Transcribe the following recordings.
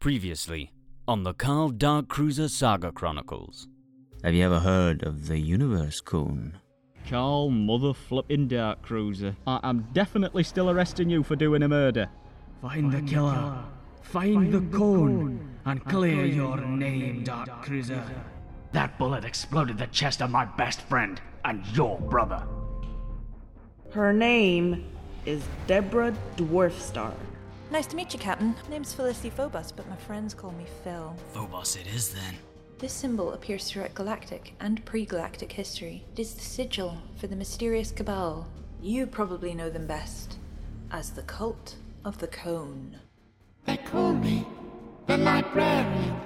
Previously, on the Carl Dark Cruiser Saga Chronicles. Have you ever heard of the Universe Cone? Carl motherflipping Dark Cruiser. I am definitely still arresting you for doing a murder. Find the killer. Find the cone. And clear your name, Dark Cruiser. That bullet exploded the chest of my best friend and your brother. Her name is Deborah Dwarfstar. Nice to meet you, Captain. Name's Felicity Phobos, but my friends call me Phil. Phobos it is, then. This symbol appears throughout galactic and pre-galactic history. It is the sigil for the mysterious cabal. You probably know them best as the Cult of the Cone. They call me the Librarian.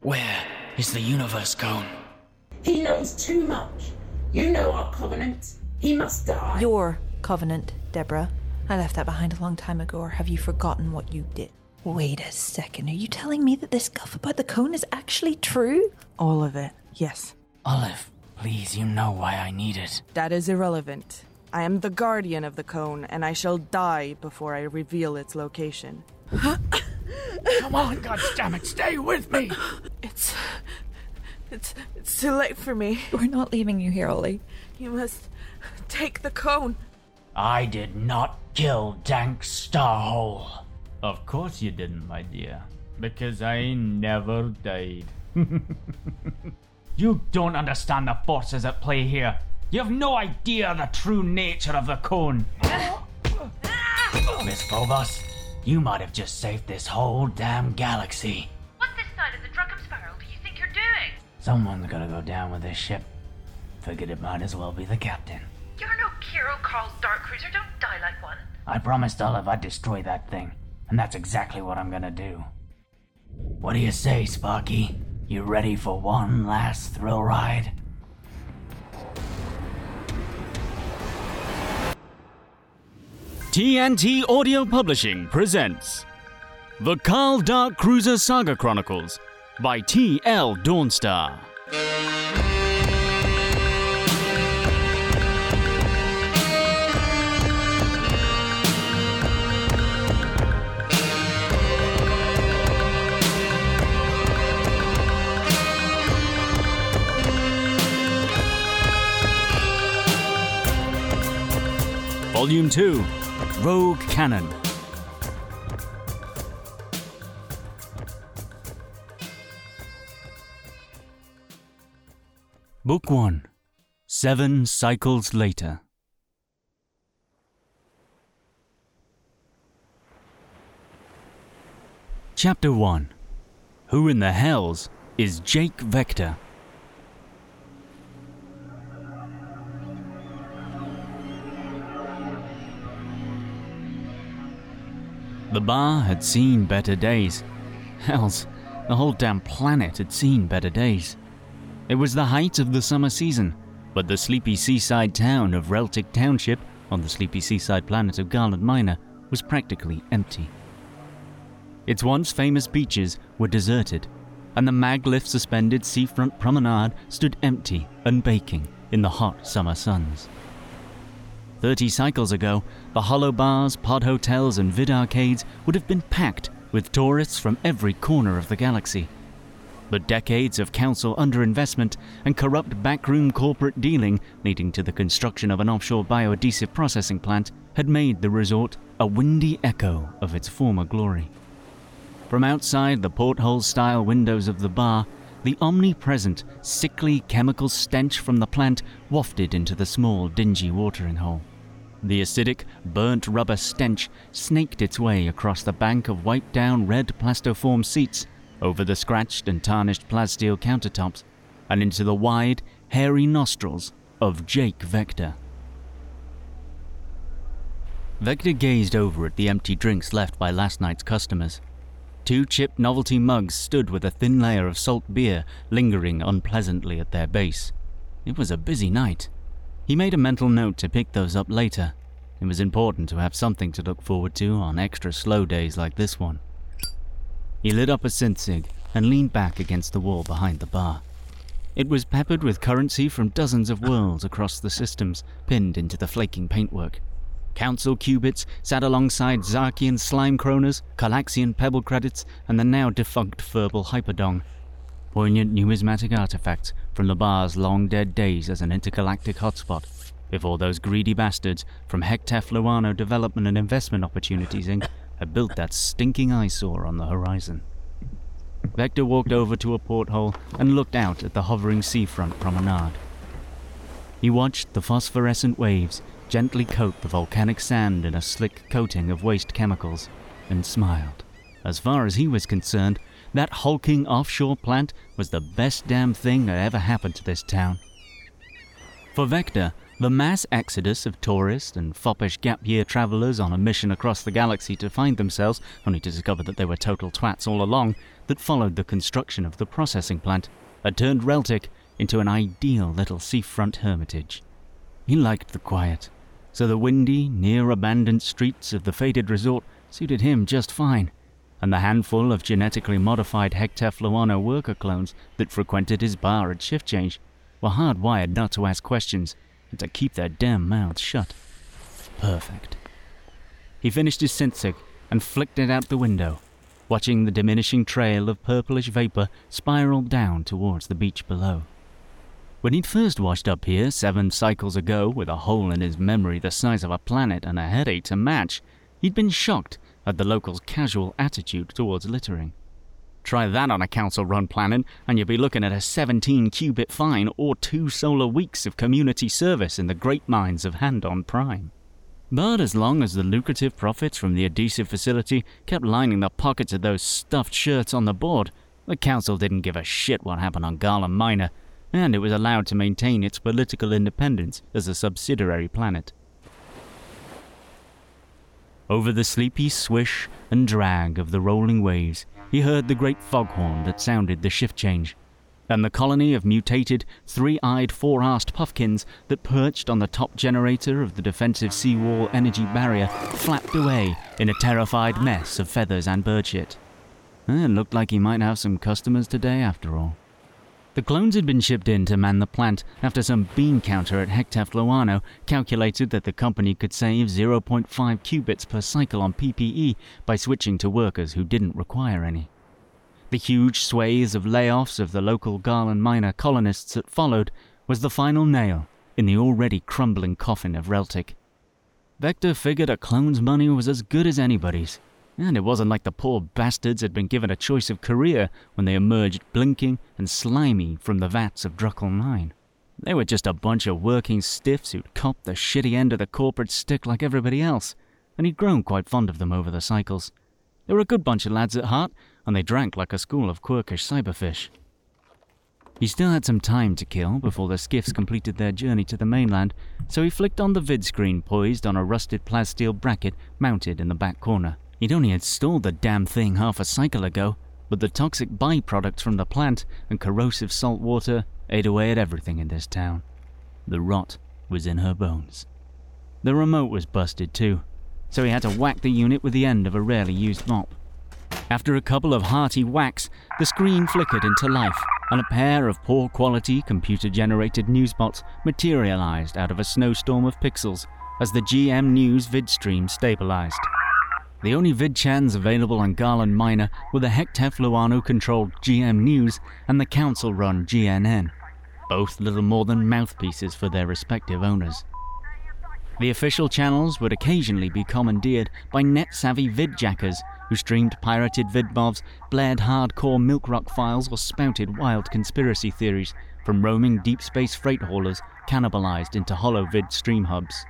Where is the Universe Cone? He knows too much. You know our covenant. He must die. Your covenant, Deborah. I left that behind a long time ago, or have you forgotten what you did? Wait a second, are you telling me that this guff about the cone is actually true? All of it, yes. Olive, please, you know why I need it. That is irrelevant. I am the guardian of the cone, and I shall die before I reveal its location. Come on, goddammit, stay with me! It's too late for me. We're not leaving you here, Ollie. You must take the cone. I did not kill Dank Starhole. Of course you didn't, my dear. Because I never died. You don't understand the forces at play here. You have no idea the true nature of the cone. Miss Phobos, you might have just saved this whole damn galaxy. What's this side of the Drukhom Spiral do you think you're doing? Someone's gonna go down with this ship. Figured it might as well be the captain. You're no Kiro, Carl's Dark Cruiser. Don't die like one. I promised Olive I'd destroy that thing, and that's exactly what I'm gonna do. What do you say, Sparky? You ready for one last thrill ride? TNT Audio Publishing presents The Carl Dark Cruiser Saga Chronicles by T.L. Dawnstar. Volume 2, Rogue Cannon. Book 1, 7 Cycles Later. Chapter 1. Who in the Hells is Jake Vektor? The bar had seen better days. Hells, the whole damn planet had seen better days. It was the height of the summer season, but the sleepy seaside town of Reltic Township on the sleepy seaside planet of Garland Minor was practically empty. Its once famous beaches were deserted, and the mag-lift suspended seafront promenade stood empty and baking in the hot summer suns. 30 cycles ago, the hollow bars, pod hotels and vid arcades would have been packed with tourists from every corner of the galaxy. But decades of council underinvestment and corrupt backroom corporate dealing leading to the construction of an offshore bioadhesive processing plant had made the resort a windy echo of its former glory. From outside the porthole-style windows of the bar, the omnipresent, sickly chemical stench from the plant wafted into the small, dingy watering hole. The acidic, burnt rubber stench snaked its way across the bank of wiped-down red plastoform seats, over the scratched and tarnished plasteel countertops, and into the wide, hairy nostrils of Jake Vektor. Vektor gazed over at the empty drinks left by last night's customers. 2 chipped novelty mugs stood with a thin layer of salt beer lingering unpleasantly at their base. It was a busy night. He made a mental note to pick those up later. It was important to have something to look forward to on extra slow days like this one. He lit up a synth-sig and leaned back against the wall behind the bar. It was peppered with currency from dozens of worlds across the systems, pinned into the flaking paintwork. Council cubits sat alongside Zarkian slime kroners, Calaxian pebble credits, and the now-defunct Ferbal hyperdong. Poignant numismatic artifacts from Labar's long-dead days as an intergalactic hotspot, before those greedy bastards from Hectafluano Development and Investment Opportunities, Inc. had built that stinking eyesore on the horizon. Vektor walked over to a porthole and looked out at the hovering seafront promenade. He watched the phosphorescent waves gently coat the volcanic sand in a slick coating of waste chemicals, and smiled. As far as he was concerned, that hulking offshore plant was the best damn thing that ever happened to this town. For Vektor, the mass exodus of tourists and foppish gap-year travelers on a mission across the galaxy to find themselves, only to discover that they were total twats all along, that followed the construction of the processing plant, had turned Reltic into an ideal little seafront hermitage. He liked the quiet, so the windy, near-abandoned streets of the fated resort suited him just fine, and the handful of genetically modified Hectafluano worker clones that frequented his bar at shift change were hardwired not to ask questions and to keep their damn mouths shut. Perfect. He finished his Sintsig and flicked it out the window, watching the diminishing trail of purplish vapor spiral down towards the beach below. When he'd first washed up here 7 cycles ago with a hole in his memory the size of a planet and a headache to match, he'd been shocked at the locals' casual attitude towards littering. Try that on a council-run planet and you'll be looking at a 17-qubit fine or 2 solar weeks of community service in the great mines of Handon Prime. But as long as the lucrative profits from the adhesive facility kept lining the pockets of those stuffed shirts on the board, the council didn't give a shit what happened on Garland Minor, and it was allowed to maintain its political independence as a subsidiary planet. Over the sleepy swish and drag of the rolling waves, he heard the great foghorn that sounded the shift change, and the colony of mutated, 3-eyed, 4-arsed puffkins that perched on the top generator of the defensive seawall energy barrier flapped away in a terrified mess of feathers and bird shit. It looked like he might have some customers today after all. The clones had been shipped in to man the plant after some bean counter at Hectafluano calculated that the company could save 0.5 qubits per cycle on PPE by switching to workers who didn't require any. The huge swathes of layoffs of the local Garland Minor colonists that followed was the final nail in the already crumbling coffin of Reltic. Vektor figured a clone's money was as good as anybody's, and it wasn't like the poor bastards had been given a choice of career when they emerged blinking and slimy from the vats of Druckle 9. They were just a bunch of working stiffs who'd copped the shitty end of the corporate stick like everybody else, and he'd grown quite fond of them over the cycles. They were a good bunch of lads at heart, and they drank like a school of quirkish cyberfish. He still had some time to kill before the skiffs completed their journey to the mainland, so he flicked on the vid screen poised on a rusted plasteel bracket mounted in the back corner. He'd only installed the damn thing half a cycle ago, but the toxic byproducts from the plant and corrosive salt water ate away at everything in this town. The rot was in her bones. The remote was busted too, so he had to whack the unit with the end of a rarely used mop. After a couple of hearty whacks, the screen flickered into life, and a pair of poor quality computer-generated newsbots materialized out of a snowstorm of pixels as the GM News vid stream stabilized. The only vid-chans available on Garland Minor were the Hectafluano-controlled GM News and the council-run GNN, both little more than mouthpieces for their respective owners. The official channels would occasionally be commandeered by net-savvy vid-jackers who streamed pirated vidmobs, blared hardcore milk-rock files, or spouted wild conspiracy theories from roaming deep-space freight haulers cannibalized into hollow vid stream hubs.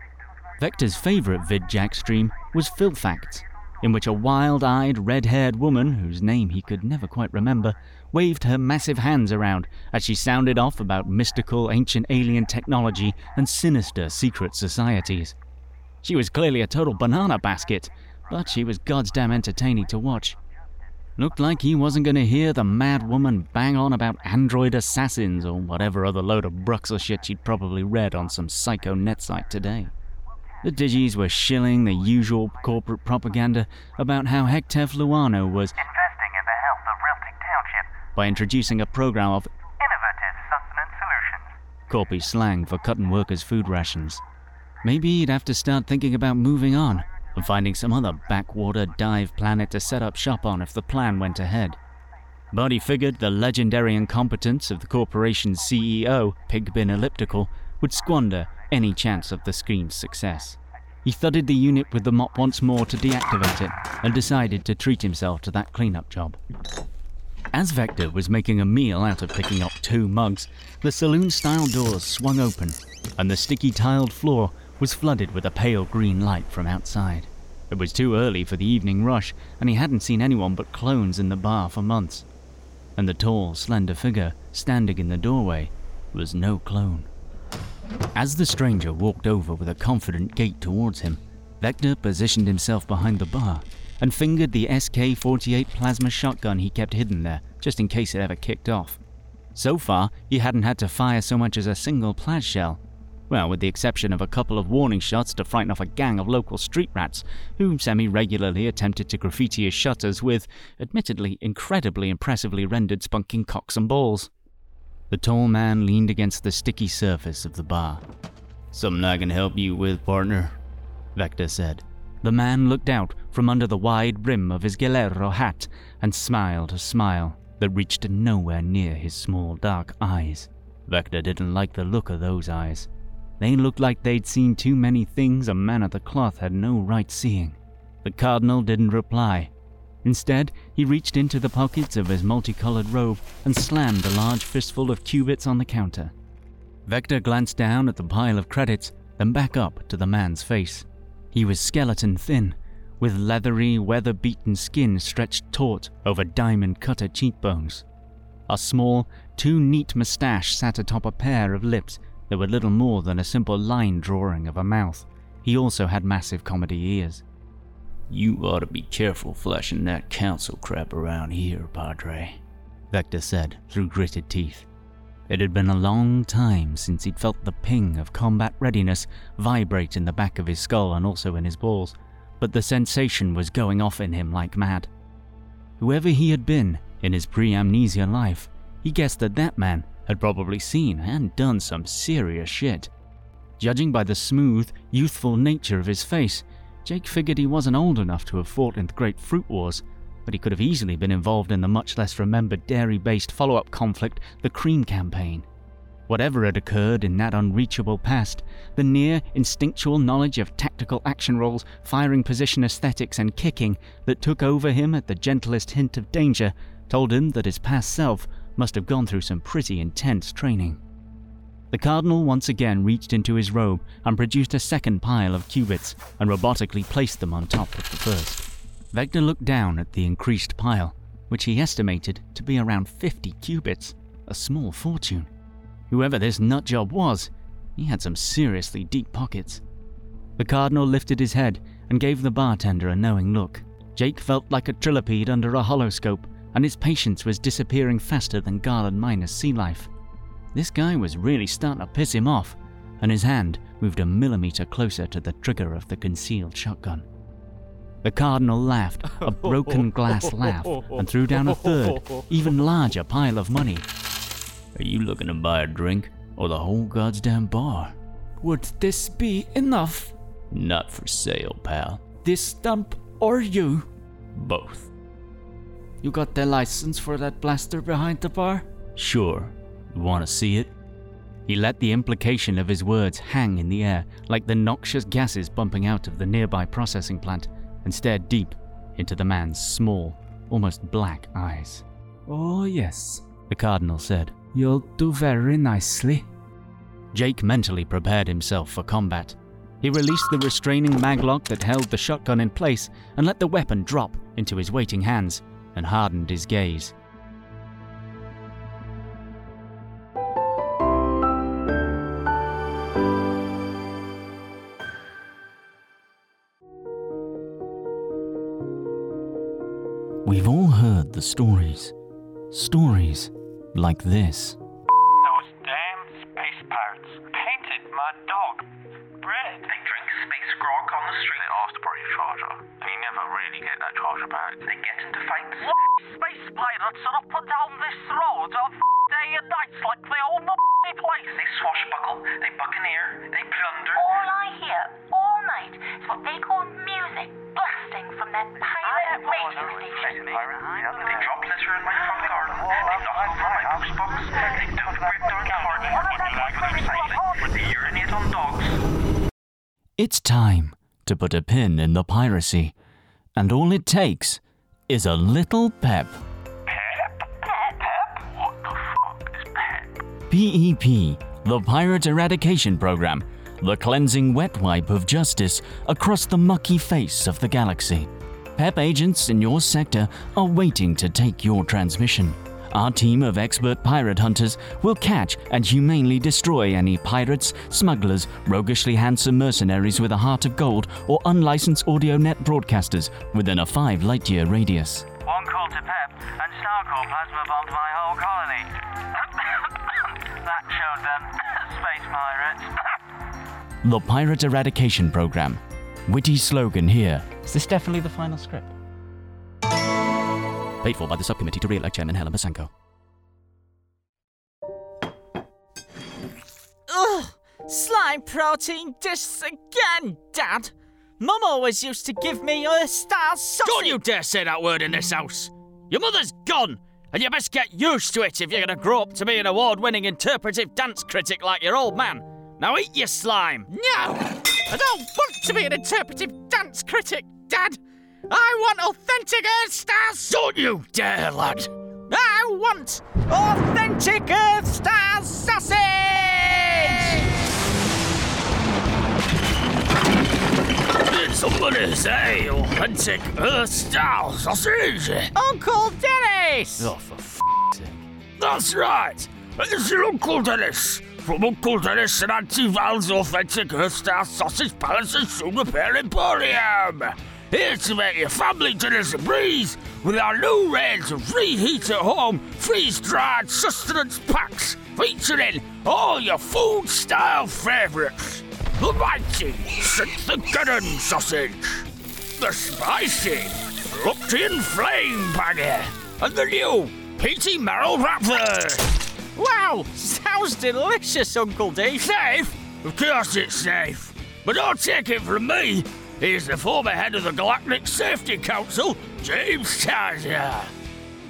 Vektor's favorite vid-jack stream was Filfacts, in which a wild-eyed, red-haired woman, whose name he could never quite remember, waved her massive hands around as she sounded off about mystical ancient alien technology and sinister secret societies. She was clearly a total banana basket, but she was goddamn entertaining to watch. Looked like he wasn't going to hear the mad woman bang on about android assassins or whatever other load of Bruxel shit she'd probably read on some psycho net site today. The digis were shilling the usual corporate propaganda about how Hectafluano was investing in the health of Reltic Township by introducing a program of innovative sustenance solutions, corpy slang for cutting workers' food rations. Maybe he'd have to start thinking about moving on and finding some other backwater dive planet to set up shop on if the plan went ahead. But he figured the legendary incompetence of the corporation's CEO, Pigbin Elliptical, would squander any chance of the Scream's success. He thudded the unit with the mop once more to deactivate it and decided to treat himself to that cleanup job. As Vektor was making a meal out of picking up 2 mugs, the saloon-style doors swung open and the sticky tiled floor was flooded with a pale green light from outside. It was too early for the evening rush and he hadn't seen anyone but clones in the bar for months. And the tall, slender figure standing in the doorway was no clone. As the stranger walked over with a confident gait towards him, Vektor positioned himself behind the bar and fingered the SK-48 plasma shotgun he kept hidden there, just in case it ever kicked off. So far, he hadn't had to fire so much as a single plas shell. Well, with the exception of a couple of warning shots to frighten off a gang of local street rats who semi-regularly attempted to graffiti his shutters with, admittedly, incredibly impressively rendered spunking cocks and balls. The tall man leaned against the sticky surface of the bar. "Something I can help you with, partner," Vektor said. The man looked out from under the wide brim of his Galero hat and smiled a smile that reached nowhere near his small dark eyes. Vektor didn't like the look of those eyes. They looked like they'd seen too many things a man of the cloth had no right seeing. The cardinal didn't reply. Instead, he reached into the pockets of his multicolored robe and slammed a large fistful of qubits on the counter. Vektor glanced down at the pile of credits, then back up to the man's face. He was skeleton thin, with leathery, weather-beaten skin stretched taut over diamond-cutter cheekbones. A small, too-neat moustache sat atop a pair of lips that were little more than a simple line drawing of a mouth. He also had massive comedy ears. "You ought to be careful flashing that council crap around here, Padre," Vektor said through gritted teeth. It had been a long time since he'd felt the ping of combat readiness vibrate in the back of his skull and also in his balls, but the sensation was going off in him like mad. Whoever he had been in his pre-amnesia life, he guessed that that man had probably seen and done some serious shit. Judging by the smooth, youthful nature of his face, Jake figured he wasn't old enough to have fought in the Great Fruit Wars, but he could have easily been involved in the much less remembered dairy-based follow-up conflict, the Cream Campaign. Whatever had occurred in that unreachable past, the near-instinctual knowledge of tactical action rolls, firing position aesthetics and kicking that took over him at the gentlest hint of danger told him that his past self must have gone through some pretty intense training. The cardinal once again reached into his robe and produced a second pile of qubits and robotically placed them on top of the first. Vektor looked down at the increased pile, which he estimated to be around 50 qubits, a small fortune. Whoever this nutjob was, he had some seriously deep pockets. The cardinal lifted his head and gave the bartender a knowing look. Jake felt like a trilipede under a holoscope, and his patience was disappearing faster than Garland Minor's sea life. This guy was really starting to piss him off, and his hand moved a millimeter closer to the trigger of the concealed shotgun. The cardinal laughed, a broken glass laugh, and threw down a third, even larger pile of money. "Are you looking to buy a drink, or the whole goddamn bar?" "Would this be enough?" "Not for sale, pal." "This dump or you?" "Both." "You got the license for that blaster behind the bar?" "Sure. You want to see it?" He let the implication of his words hang in the air, like the noxious gases bumping out of the nearby processing plant, and stared deep into the man's small, almost black eyes. "Oh yes," the cardinal said. "You'll do very nicely." Jake mentally prepared himself for combat. He released the restraining maglock that held the shotgun in place and let the weapon drop into his waiting hands and hardened his gaze. We've all heard the stories like this. "Those damn space pirates painted my dog red. They drink space grog on the street. They asked for a charger, and you never really get that charger back. They get into fights. What space pirates are up and down this road all day day and night like they own the place. They swashbuckle, they buccaneer, they plunder. All I hear all night is what they call music blasting from that pirate radio station. They drop litter in my front garden, they knock over my postbox, they don't break down cardboard when you like with recycling, they urinate on dogs. It's time to put a pin in the piracy, and all it takes is a little pep. PEP, the Pirate Eradication Program, the cleansing wet wipe of justice across the mucky face of the galaxy. PEP agents in your sector are waiting to take your transmission. Our team of expert pirate hunters will catch and humanely destroy any pirates, smugglers, roguishly handsome mercenaries with a heart of gold, or unlicensed AudioNet broadcasters within a 5 light-year radius. One call to PEP, and Starcore plasma-bombed my whole colony. That showed them, space pirates. The Pirate Eradication Program. Witty slogan here. Is this definitely the final script? Paid for by the subcommittee to re-elect Chairman Helen Basanko. Ugh! Slime protein discs again, Dad! Mum always used to give me her star sausage. Don't you dare say that word in this house! Your mother's gone! And you best get used to it if you're going to grow up to be an award-winning interpretive dance critic like your old man. Now eat your slime. No! I don't want to be an interpretive dance critic, Dad. I want authentic Earth stars. Don't you dare, lad. I want authentic Earth stars sausage! Did somebody say authentic Earth star sausage? Uncle Dennis! Oh, for f***ing sake. That's right! It's your Uncle Dennis! From Uncle Dennis and Auntie Val's authentic Earth Star Sausage Palace and Sugar Pear Emporium! Here to make your family dinners a breeze with our new range of reheat at home, freeze-dried sustenance packs featuring all your food-style favourites. The mighty Synthageddon Sausage, the spicy Luctian Flame Bagger, and the new Peaty Marrow Wrapper! Wow, sounds delicious, Uncle D. Safe? Of course it's safe. But don't take it from me. He's the former head of the Galactic Safety Council, James Tarzier.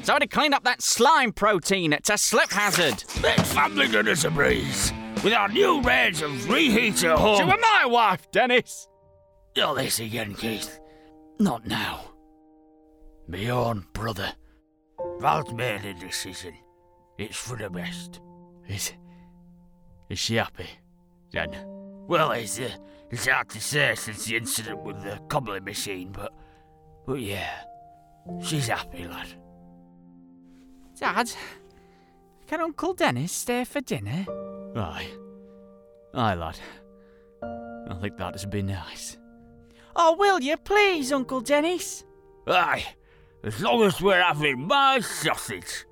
So to clean up that slime protein, it's a slip hazard. Make family dinners a breeze with our new range of reheater home. She was my wife, Dennis. Not this again, Keith. Not now. Me own brother. Val's made a decision. It's for the best. Is she happy, then? Well, it's hard to say since the incident with the cobbling machine, but yeah, she's happy, lad. Dad, can Uncle Dennis stay for dinner? Aye. Aye, lad. I think that'd be nice. Oh, will you please, Uncle Dennis? Aye. As long as we're having my sausage.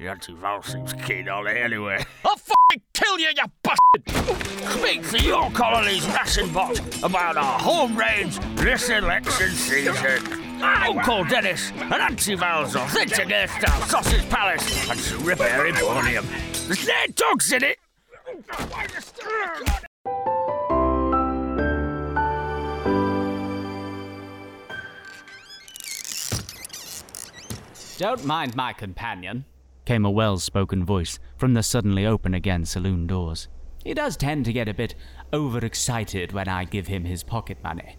Your Auntie Val seems keen on it anyway. I'll f***ing kill you, you bastard! Speak to your colony's ration bot about our home range this election season. Uncle Dennis and Auntie Val's authentic Earth-style sausage palace and Suripper Emporium. There's dead dogs in it! Don't mind my companion, came a well-spoken voice from the suddenly open-again saloon doors. He does tend to get a bit overexcited when I give him his pocket money.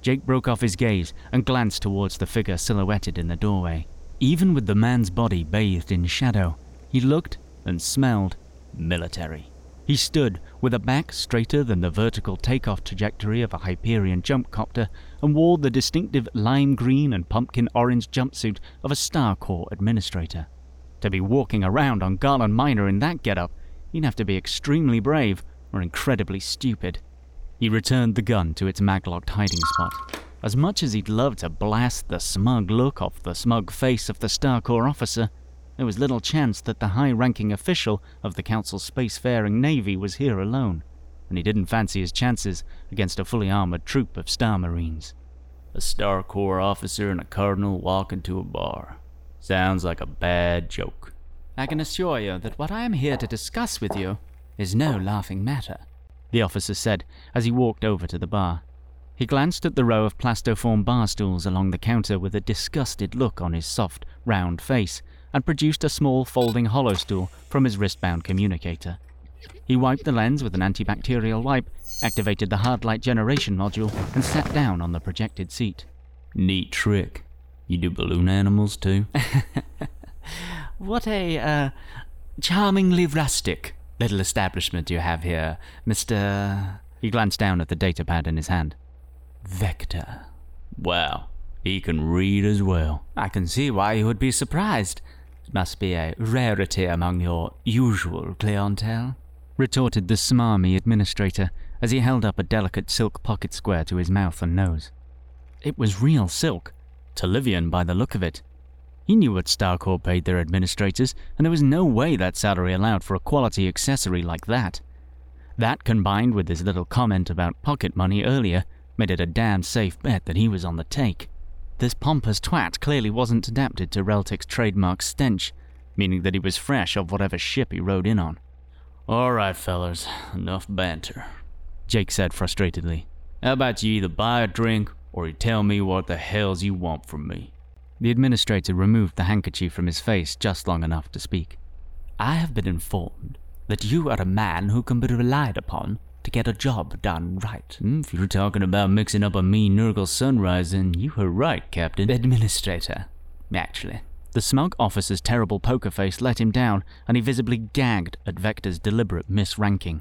Jake broke off his gaze and glanced towards the figure silhouetted in the doorway. Even with the man's body bathed in shadow, he looked and smelled military. He stood with a back straighter than the vertical takeoff trajectory of a Hyperion jump copter and wore the distinctive lime green and pumpkin orange jumpsuit of a Star Corps administrator. To be walking around on Garland Minor in that getup, he'd have to be extremely brave or incredibly stupid. He returned the gun to its maglocked hiding spot. As much as he'd love to blast the smug look off the smug face of the Star Corps officer, there was little chance that the high-ranking official of the Council's spacefaring Navy was here alone, and he didn't fancy his chances against a fully armored troop of Star Marines. A Star Corps officer and a Cardinal walk into a bar. Sounds like a bad joke. I can assure you that what I am here to discuss with you is no laughing matter," the officer said as he walked over to the bar. He glanced at the row of plastoform bar stools along the counter with a disgusted look on his soft, round face, and produced a small folding hollow stool from his wristbound communicator. He wiped the lens with an antibacterial wipe, activated the hard light generation module, and sat down on the projected seat. "Neat trick. You do balloon animals too?" "What a charmingly rustic little establishment you have here, Mr..." He glanced down at the datapad in his hand. "Vektor." "Wow, he can read as well." "I can see why you would be surprised. It must be a rarity among your usual clientele," retorted the smarmy administrator as he held up a delicate silk pocket square to his mouth and nose. It was real silk, Tolivian by the look of it. He knew what StarCorp paid their administrators, and there was no way that salary allowed for a quality accessory like that. That, combined with his little comment about pocket money earlier, made it a damn safe bet that he was on the take. This pompous twat clearly wasn't adapted to Reltic's trademark stench, meaning that he was fresh off whatever ship he rode in on. "All right, fellas, enough banter," Jake said frustratedly. "How about you either buy a drink, or you tell me what the hells you want from me?" The administrator removed the handkerchief from his face just long enough to speak. "I have been informed that you are a man who can be relied upon to get a job done right." "If you're talking about mixing up a mean Nurgle sunrise, then you were right, Captain." "Administrator, actually." The smug officer's terrible poker face let him down, and he visibly gagged at Vektor's deliberate misranking.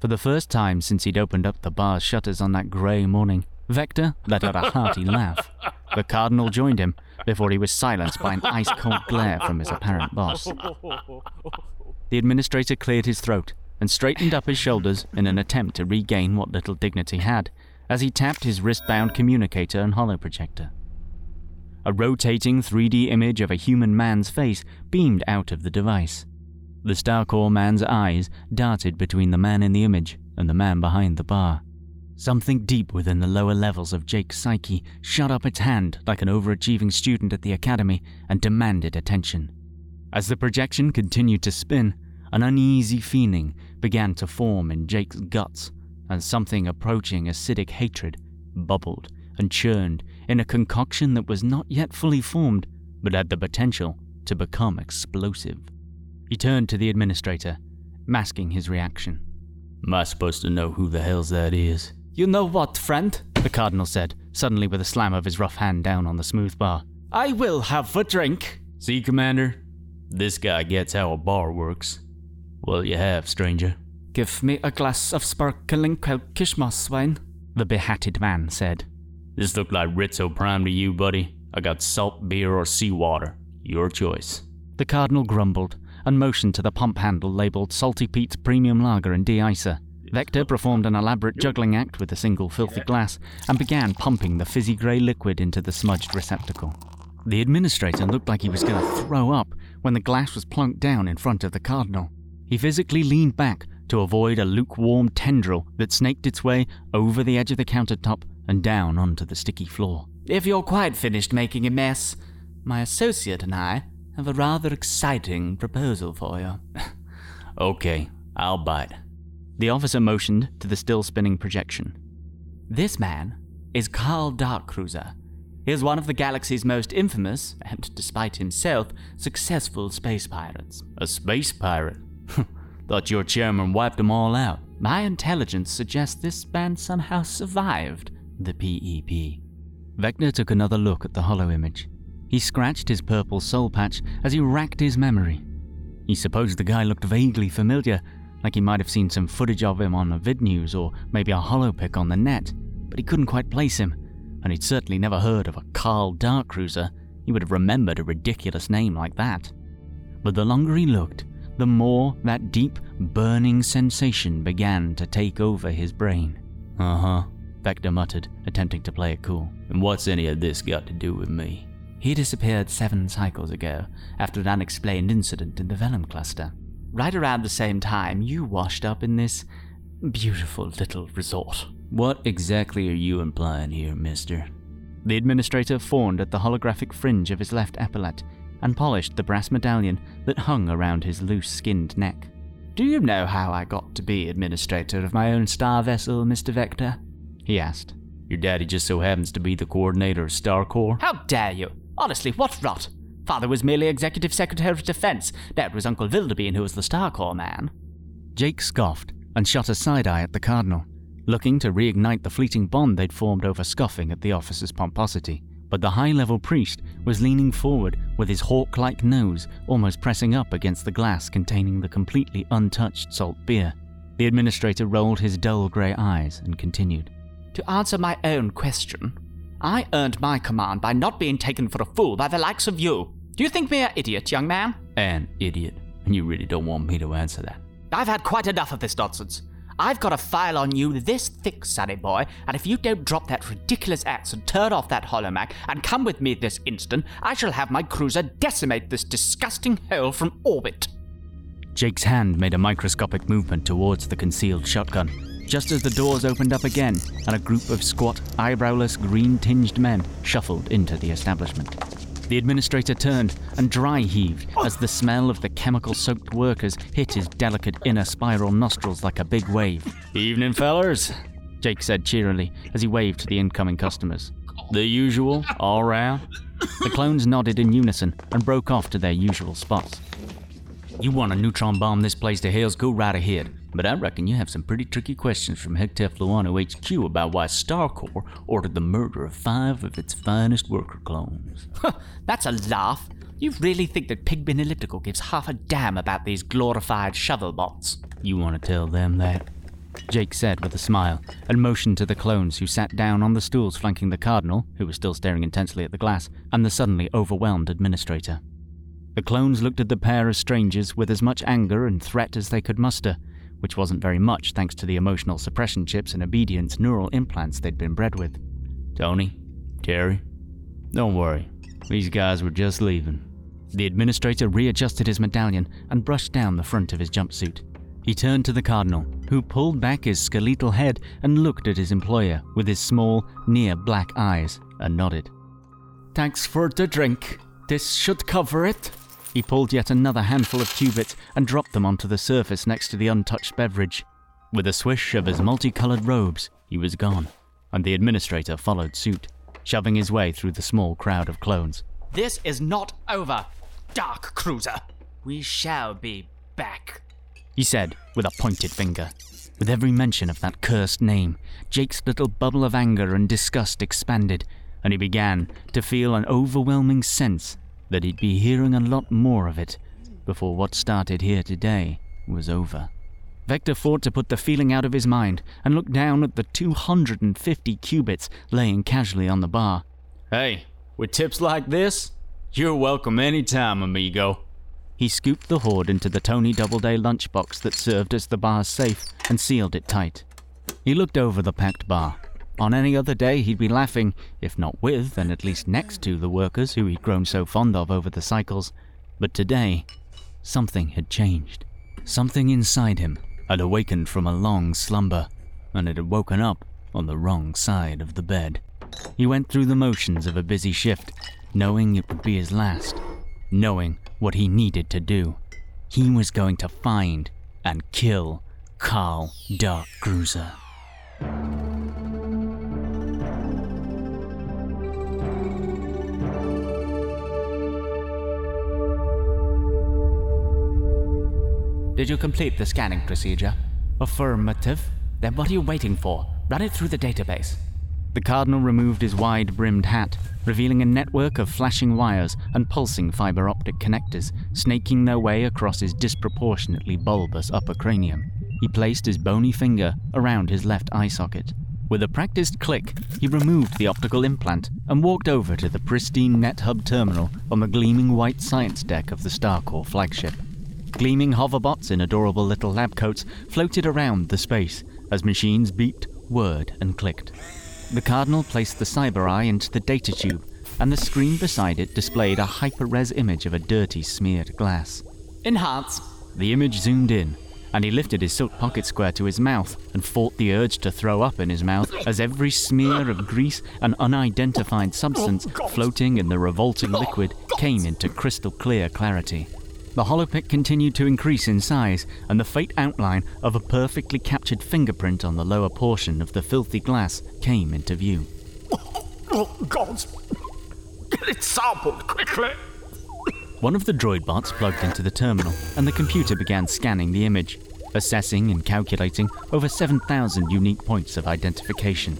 For the first time since he'd opened up the bar's shutters on that grey morning, Vektor let out a hearty laugh. The Cardinal joined him before he was silenced by an ice-cold glare from his apparent boss. The administrator cleared his throat and straightened up his shoulders in an attempt to regain what little dignity had as he tapped his wristbound communicator and holoprojector. A rotating 3D image of a human man's face beamed out of the device. The StarCorp man's eyes darted between the man in the image and the man behind the bar. Something deep within the lower levels of Jake's psyche shot up its hand like an overachieving student at the academy and demanded attention. As the projection continued to spin, an uneasy feeling began to form in Jake's guts, and something approaching acidic hatred bubbled and churned in a concoction that was not yet fully formed, but had the potential to become explosive. He turned to the administrator, masking his reaction. "Am I supposed to know who the hell's that is?" "You know what, friend?" the Cardinal said, suddenly with a slam of his rough hand down on the smooth bar. "I will have a drink." "See, Commander? This guy gets how a bar works. Well, you have, stranger." "Give me a glass of sparkling Kalkishmaswein," the behatted man said. "This look like Ritzo Prime to you, buddy? I got salt beer or seawater. Your choice." The Cardinal grumbled and motioned to the pump handle labeled Salty Pete's Premium Lager and De-Icer. Vektor performed an elaborate juggling act with a single filthy glass and began pumping the fizzy grey liquid into the smudged receptacle. The administrator looked like he was going to throw up when the glass was plunked down in front of the Cardinal. He physically leaned back to avoid a lukewarm tendril that snaked its way over the edge of the countertop and down onto the sticky floor. "If you're quite finished making a mess, my associate and I have a rather exciting proposal for you." "Okay, I'll bite." The officer motioned to the still spinning projection. "This man is Carl Dark Cruiser. He is one of the galaxy's most infamous, and despite himself, successful space pirates." "A space pirate? Thought your chairman wiped them all out." "My intelligence suggests this man somehow survived the PEP." Vektor took another look at the hollow image. He scratched his purple soul patch as he racked his memory. He supposed the guy looked vaguely familiar, like he might have seen some footage of him on a vid news or maybe a holopic on the net, but he couldn't quite place him, and he'd certainly never heard of a Carl Dark Cruiser. He would have remembered a ridiculous name like that. But the longer he looked, the more that deep, burning sensation began to take over his brain. "Uh-huh," Vektor muttered, attempting to play it cool. "And what's any of this got to do with me?" "He disappeared 7 cycles ago, after an unexplained incident in the Vellum cluster. Right around the same time, you washed up in this beautiful little resort." "What exactly are you implying here, mister?" The administrator fawned at the holographic fringe of his left epaulette and polished the brass medallion that hung around his loose-skinned neck. "Do you know how I got to be administrator of my own star vessel, Mr. Vektor?" he asked. "Your daddy just so happens to be the coordinator of Star Corps." "How dare you! Honestly, what rot! Father was merely Executive Secretary of Defense. Dad was Uncle Wildebeen, who was the Star Corps man." Jake scoffed and shot a side-eye at the Cardinal, looking to reignite the fleeting bond they'd formed over scoffing at the officer's pomposity. But the high-level priest was leaning forward with his hawk-like nose almost pressing up against the glass containing the completely untouched salt beer. The administrator rolled his dull grey eyes and continued. "To answer my own question, I earned my command by not being taken for a fool by the likes of you. Do you think me an idiot, young man?" "An idiot. And you really don't want me to answer that." "I've had quite enough of this nonsense. I've got a file on you this thick, sonny boy, and if you don't drop that ridiculous axe and turn off that holomac and come with me this instant, I shall have my cruiser decimate this disgusting hole from orbit." Jake's hand made a microscopic movement towards the concealed shotgun, just as the doors opened up again and a group of squat, eyebrowless, green-tinged men shuffled into the establishment. The administrator turned and dry-heaved as the smell of the chemical-soaked workers hit his delicate inner spiral nostrils like a big wave. "Evening, fellers," Jake said cheerily as he waved to the incoming customers. "The usual, all round." The clones nodded in unison and broke off to their usual spots. "You want a neutron bomb this place to hell's, go right ahead. But I reckon you have some pretty tricky questions from Hectafluano HQ about why Star Corps ordered the murder of 5 of its finest worker clones." "That's a laugh. You really think that Pigbin Elliptical gives half a damn about these glorified shovel bots?" "You want to tell them that?" Jake said with a smile, and motioned to the clones who sat down on the stools flanking the Cardinal, who was still staring intensely at the glass, and the suddenly overwhelmed administrator. The clones looked at the pair as strangers with as much anger and threat as they could muster, which wasn't very much thanks to the emotional suppression chips and obedience neural implants they'd been bred with. "Tony, Terry, don't worry. These guys were just leaving." The administrator readjusted his medallion and brushed down the front of his jumpsuit. He turned to the Cardinal, who pulled back his skeletal head and looked at his employer with his small, near-black eyes and nodded. "Thanks for the drink. This should cover it." He pulled yet another handful of cubits and dropped them onto the surface next to the untouched beverage. With a swish of his multicolored robes, he was gone, and the administrator followed suit, shoving his way through the small crowd of clones. "This is not over, Dark Cruiser. We shall be back," he said with a pointed finger. With every mention of that cursed name, Jake's little bubble of anger and disgust expanded, and he began to feel an overwhelming sense that he'd be hearing a lot more of it before what started here today was over. Vektor fought to put the feeling out of his mind and looked down at the 250 cubits laying casually on the bar. "Hey, with tips like this, you're welcome anytime, amigo." He scooped the hoard into the Tony Doubleday lunchbox that served as the bar's safe and sealed it tight. He looked over the packed bar. On any other day, he'd be laughing, if not with, then at least next to the workers who he'd grown so fond of over the cycles. But today, something had changed. Something inside him had awakened from a long slumber, and it had woken up on the wrong side of the bed. He went through the motions of a busy shift, knowing it would be his last, knowing what he needed to do. He was going to find and kill Carl Dark Cruiser. "Did you complete the scanning procedure?" "Affirmative." "Then what are you waiting for? Run it through the database." The Cardinal removed his wide-brimmed hat, revealing a network of flashing wires and pulsing fiber-optic connectors, snaking their way across his disproportionately bulbous upper cranium. He placed his bony finger around his left eye socket. With a practiced click, he removed the optical implant and walked over to the pristine NetHub terminal on the gleaming white science deck of the Star Corps flagship. Gleaming hoverbots in adorable little lab coats floated around the space as machines beeped, whirred, and clicked. The Cardinal placed the Cyber-Eye into the data tube, and the screen beside it displayed a hyper-res image of a dirty, smeared glass. "Enhance." The image zoomed in, and he lifted his silk pocket square to his mouth and fought the urge to throw up in his mouth as every smear of grease and unidentified substance floating in the revolting liquid came into crystal clear clarity. The holopit continued to increase in size, and the faint outline of a perfectly captured fingerprint on the lower portion of the filthy glass came into view. Oh, gods! Get it sampled, quickly! One of the droid bots plugged into the terminal, and the computer began scanning the image, assessing and calculating over 7,000 unique points of identification.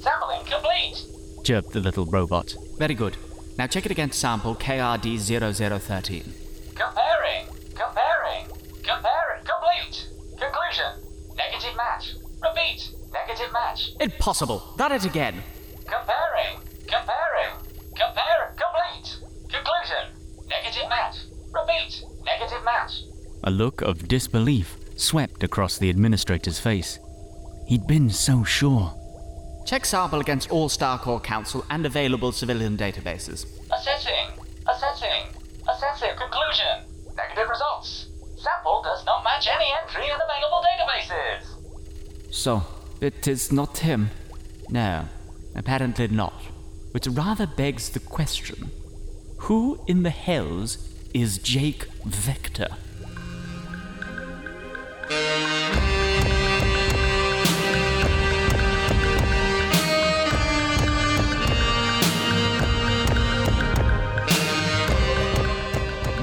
Sampling complete! Chirped the little robot. Very good. Now check it against sample KRD0013. Comparing, complete. Conclusion, negative match. Repeat, negative match. Impossible, done it again. Compare, complete. Conclusion, negative match. Repeat, negative match. A look of disbelief swept across the administrator's face. He'd been so sure. Check sample against all Starcore Council and available civilian databases. Assessing, conclusion. Negative results. Sample does not match any entry in available databases. So, it is not him? No, apparently not. Which rather begs the question, who in the hells is Jake Vektor?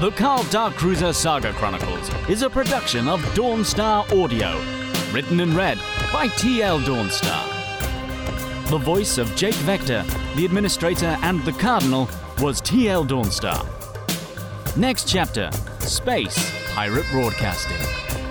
The Carl Dark Cruiser Saga Chronicles is a production of Dawnstar Audio, written and read by T.L. Dawnstar. The voice of Jake Vektor, the Administrator and the Cardinal was T.L. Dawnstar. Next chapter, Space Pirate Broadcasting.